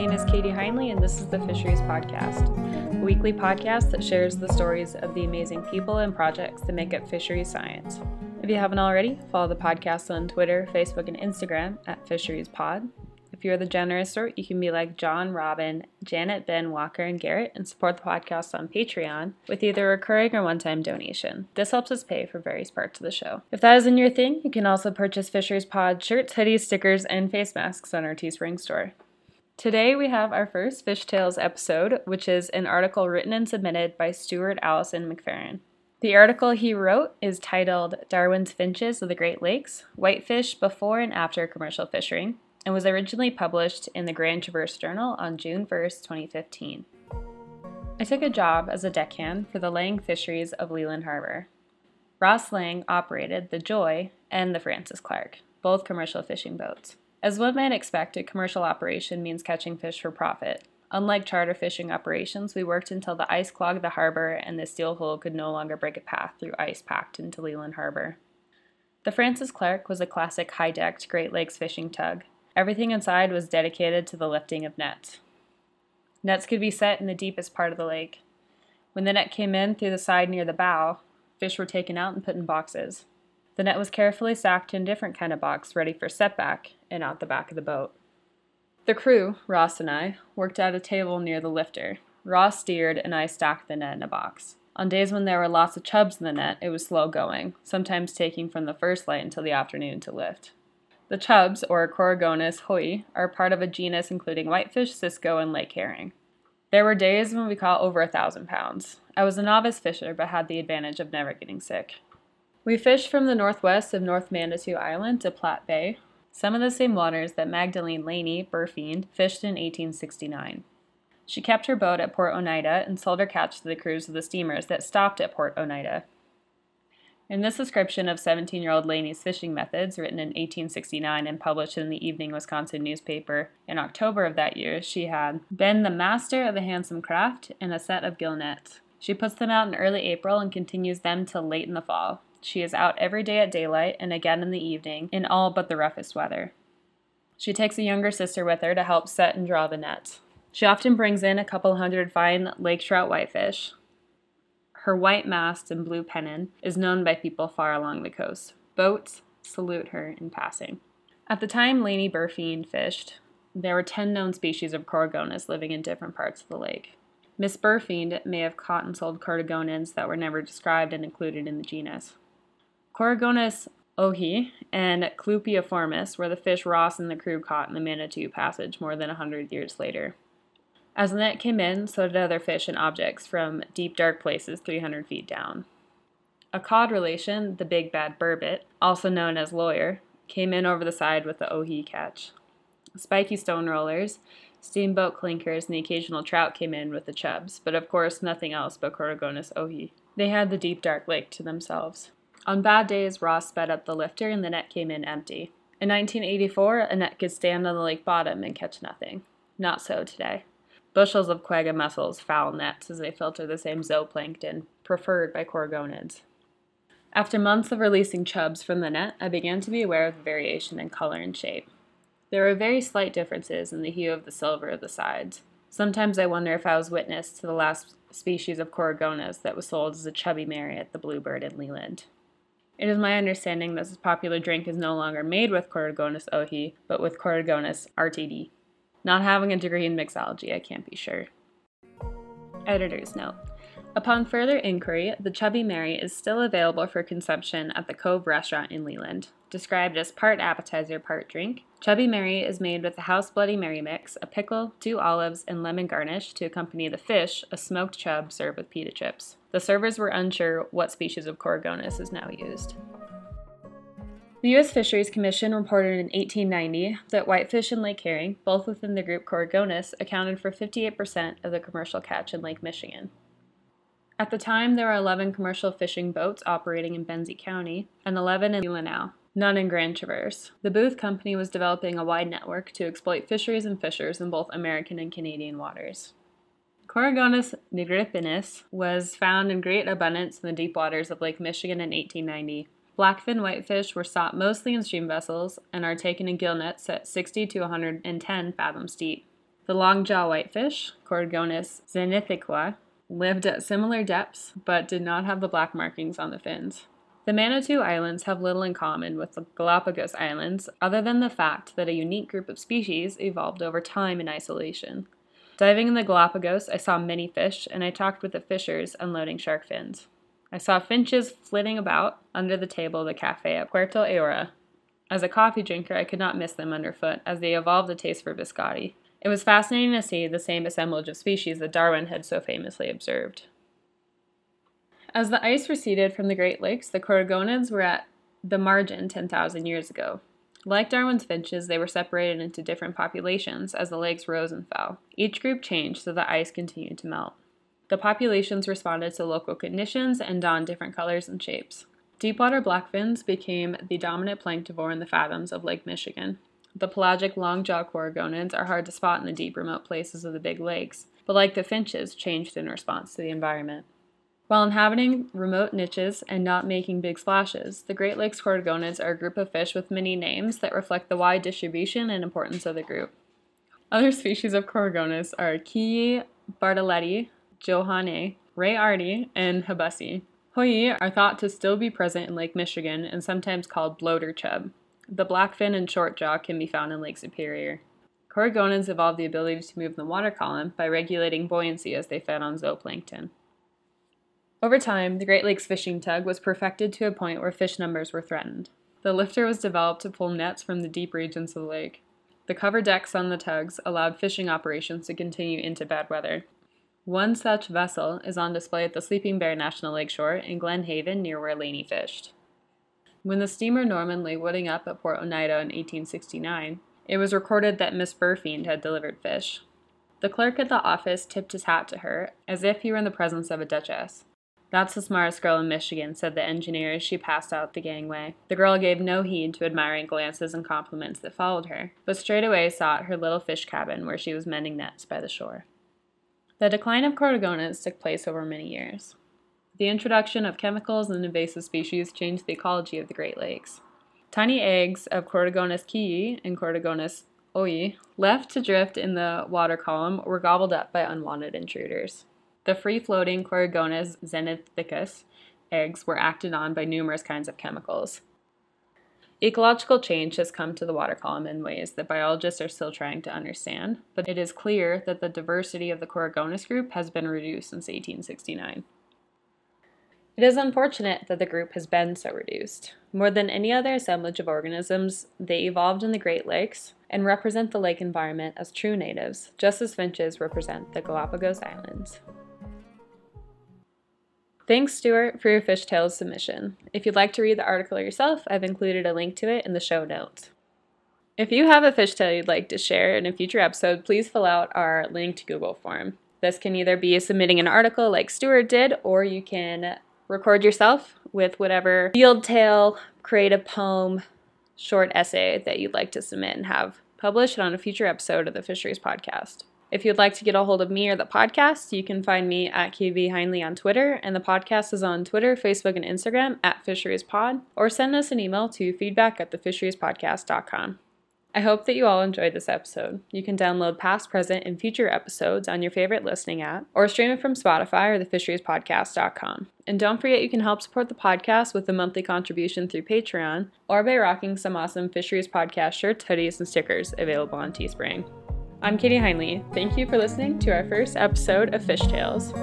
name is Katie Heinley, and this is the Fisheries Podcast, a weekly podcast that shares the stories of the amazing people and projects that make up fisheries science. If you haven't already, follow the podcast on Twitter, Facebook, and Instagram at Fisheries Pod. If you're the generous sort, you can be like John, Robin, Janet, Ben, Walker, and Garrett and support the podcast on Patreon with either a recurring or one-time donation. This helps us pay for various parts of the show. If that isn't your thing, you can also purchase Fisheries Pod shirts, hoodies, stickers, and face masks on our Teespring store. Today we have our first Fish Tales episode, which is an article written and submitted by Stewart Allison McFerran. The article he wrote is titled Darwin's Finches of the Great Lakes, Whitefish Before and After Commercial Fishing, and was originally published in the Grand Traverse Journal on June 1st, 2015. I took a job as a deckhand for the Lang Fisheries of Leeland Harbor. Ross Lang operated the Joy and the Francis Clark, both commercial fishing boats. As one might expect, a commercial operation means catching fish for profit. Unlike charter fishing operations, we worked until the ice clogged the harbor and the steel hull could no longer break a path through ice packed into Leeland Harbor. The Francis Clark was a classic high-decked Great Lakes fishing tug. Everything inside was dedicated to the lifting of nets. Nets could be set in the deepest part of the lake. When the net came in through the side near the bow, fish were taken out and put in boxes. The net was carefully stacked in a different kind of box, ready for setback and out the back of the boat. The crew, Ross and I, worked at a table near the lifter. Ross steered and I stacked the net in a box. On days when there were lots of chubs in the net, it was slow going, sometimes taking from the first light until the afternoon to lift. The chubs, or Coregonus hoyi, are part of a genus including whitefish, cisco, and lake herring. There were days when we caught over 1,000 pounds. I was a novice fisher, but had the advantage of never getting sick. We fished from the northwest of North Manitou Island to Platte Bay, some of the same waters that Magdalena Laney Burfiend fished in 1869. She kept her boat at Port Oneida and sold her catch to the crews of the steamers that stopped at Port Oneida. In this description of 17-year-old Laney's fishing methods, written in 1869 and published in the Evening Wisconsin newspaper in October of that year, she had been the master of the handsome craft and a set of gill nets. She puts them out in early April and continues them till late in the fall. She is out every day at daylight and again in the evening in all but the roughest weather. She takes a younger sister with her to help set and draw the nets. She often brings in a couple hundred fine lake trout whitefish. Her white mast and blue pennon is known by people far along the coast. Boats salute her in passing. At the time Laney Burfiend fished, there were 10 known species of Coregonus living in different parts of the lake. Miss Burfiend may have caught and sold Coregonins that were never described and included in the genus. Coregonus hoyi and clupeiformis were the fish Ross and the crew caught in the Manitou Passage more than 100 years later. As the net came in, so did other fish and objects from deep, dark places 300 feet down. A cod relation, the big bad burbot, also known as lawyer, came in over the side with the hoyi catch. Spiky stone rollers, steamboat clinkers, and the occasional trout came in with the chubs, but of course nothing else but Coregonus hoyi. They had the deep, dark lake to themselves. On bad days, Ross sped up the lifter and the net came in empty. In 1984, a net could stand on the lake bottom and catch nothing. Not so today. Bushels of quagga and mussels foul nets as they filter the same zooplankton preferred by Coregonids. After months of releasing chubs from the net, I began to be aware of the variation in color and shape. There were very slight differences in the hue of the silver of the sides. Sometimes I wonder if I was witness to the last species of Coregonus that was sold as a Chubby Mary at the Bluebird in Leland. It is my understanding that this popular drink is no longer made with Coregonus hoyi, but with Cortegonus RTD. Not having a degree in mixology, I can't be sure. Editor's note. Upon further inquiry, the Chubby Mary is still available for consumption at the Cove restaurant in Leland. Described as part appetizer, part drink, Chubby Mary is made with a house Bloody Mary mix, a pickle, 2 olives, and lemon garnish to accompany the fish, a smoked chub served with pita chips. The servers were unsure what species of Coregonus is now used. The U.S. Fisheries Commission reported in 1890 that whitefish and lake herring, both within the group Coregonus, accounted for 58% of the commercial catch in Lake Michigan. At the time, there were 11 commercial fishing boats operating in Benzie County and 11 in Leelanau, none in Grand Traverse. The Booth Company was developing a wide network to exploit fisheries and fishers in both American and Canadian waters. Coregonus nigripinnis was found in great abundance in the deep waters of Lake Michigan in 1890. Blackfin whitefish were sought mostly in stream vessels and are taken in gill nets at 60 to 110 fathoms deep. The longjaw whitefish, Coregonus zenithicus, lived at similar depths but did not have the black markings on the fins. The Manitou Islands have little in common with the Galapagos Islands other than the fact that a unique group of species evolved over time in isolation. Diving in the Galapagos, I saw many fish, and I talked with the fishers unloading shark fins. I saw finches flitting about under the table of the cafe at Puerto Ayora. As a coffee drinker, I could not miss them underfoot, as they evolved a taste for biscotti. It was fascinating to see the same assemblage of species that Darwin had so famously observed. As the ice receded from the Great Lakes, the Coregonids were at the margin 10,000 years ago. Like Darwin's finches, they were separated into different populations as the lakes rose and fell. Each group changed, so the ice continued to melt. The populations responded to local conditions and donned different colors and shapes. Deepwater blackfins became the dominant planktivore in the fathoms of Lake Michigan. The pelagic longjaw Coregonids are hard to spot in the deep, remote places of the Big Lakes, but like the finches, changed in response to the environment. While inhabiting remote niches and not making big splashes, the Great Lakes Coregonids are a group of fish with many names that reflect the wide distribution and importance of the group. Other species of Coregonus are Kiyi, Bartoletti, Johane, Ray Arty, and Habussi. Hoyi are thought to still be present in Lake Michigan and sometimes called bloater chub. The blackfin and short jaw can be found in Lake Superior. Coregonids evolved the ability to move in the water column by regulating buoyancy as they fed on zooplankton. Over time, the Great Lakes fishing tug was perfected to a point where fish numbers were threatened. The lifter was developed to pull nets from the deep regions of the lake. The cover decks on the tugs allowed fishing operations to continue into bad weather. One such vessel is on display at the Sleeping Bear National Lakeshore in Glen Haven, near where Laney fished. When the steamer Norman lay wooding up at Port Oneida in 1869, it was recorded that Miss Burfiend had delivered fish. The clerk at the office tipped his hat to her, as if he were in the presence of a duchess. "That's the smartest girl in Michigan," said the engineer as she passed out the gangway. The girl gave no heed to admiring glances and compliments that followed her, but straightaway sought her little fish cabin where she was mending nets by the shore. The decline of Coregonus took place over many years. The introduction of chemicals and invasive species changed the ecology of the Great Lakes. Tiny eggs of Coregonus kiyi and Coregonus hoyi, left to drift in the water column, were gobbled up by unwanted intruders. The free-floating Coregonus zenithicus eggs were acted on by numerous kinds of chemicals. Ecological change has come to the water column in ways that biologists are still trying to understand, but it is clear that the diversity of the Coregonus group has been reduced since 1869. It is unfortunate that the group has been so reduced. More than any other assemblage of organisms, they evolved in the Great Lakes and represent the lake environment as true natives, just as finches represent the Galapagos Islands. Thanks, Stewart, for your fish tales submission. If you'd like to read the article yourself, I've included a link to it in the show notes. If you have a fish tale you'd like to share in a future episode, please fill out our linked Google form. This can either be submitting an article like Stewart did, or you can record yourself with whatever field tale, creative poem, short essay that you'd like to submit and have published on a future episode of the Fisheries Podcast. If you'd like to get a hold of me or the podcast, you can find me at KB Hindley on Twitter, and the podcast is on Twitter, Facebook, and Instagram at FisheriesPod, or send us an email to feedback@thefisheriespodcast.com. I hope that you all enjoyed this episode. You can download past, present, and future episodes on your favorite listening app, or stream it from Spotify or thefisheriespodcast.com. And don't forget you can help support the podcast with a monthly contribution through Patreon, or by rocking some awesome Fisheries Podcast shirts, hoodies, and stickers available on Teespring. I'm Katie Hindley. Thank you for listening to our first episode of Fish Tales.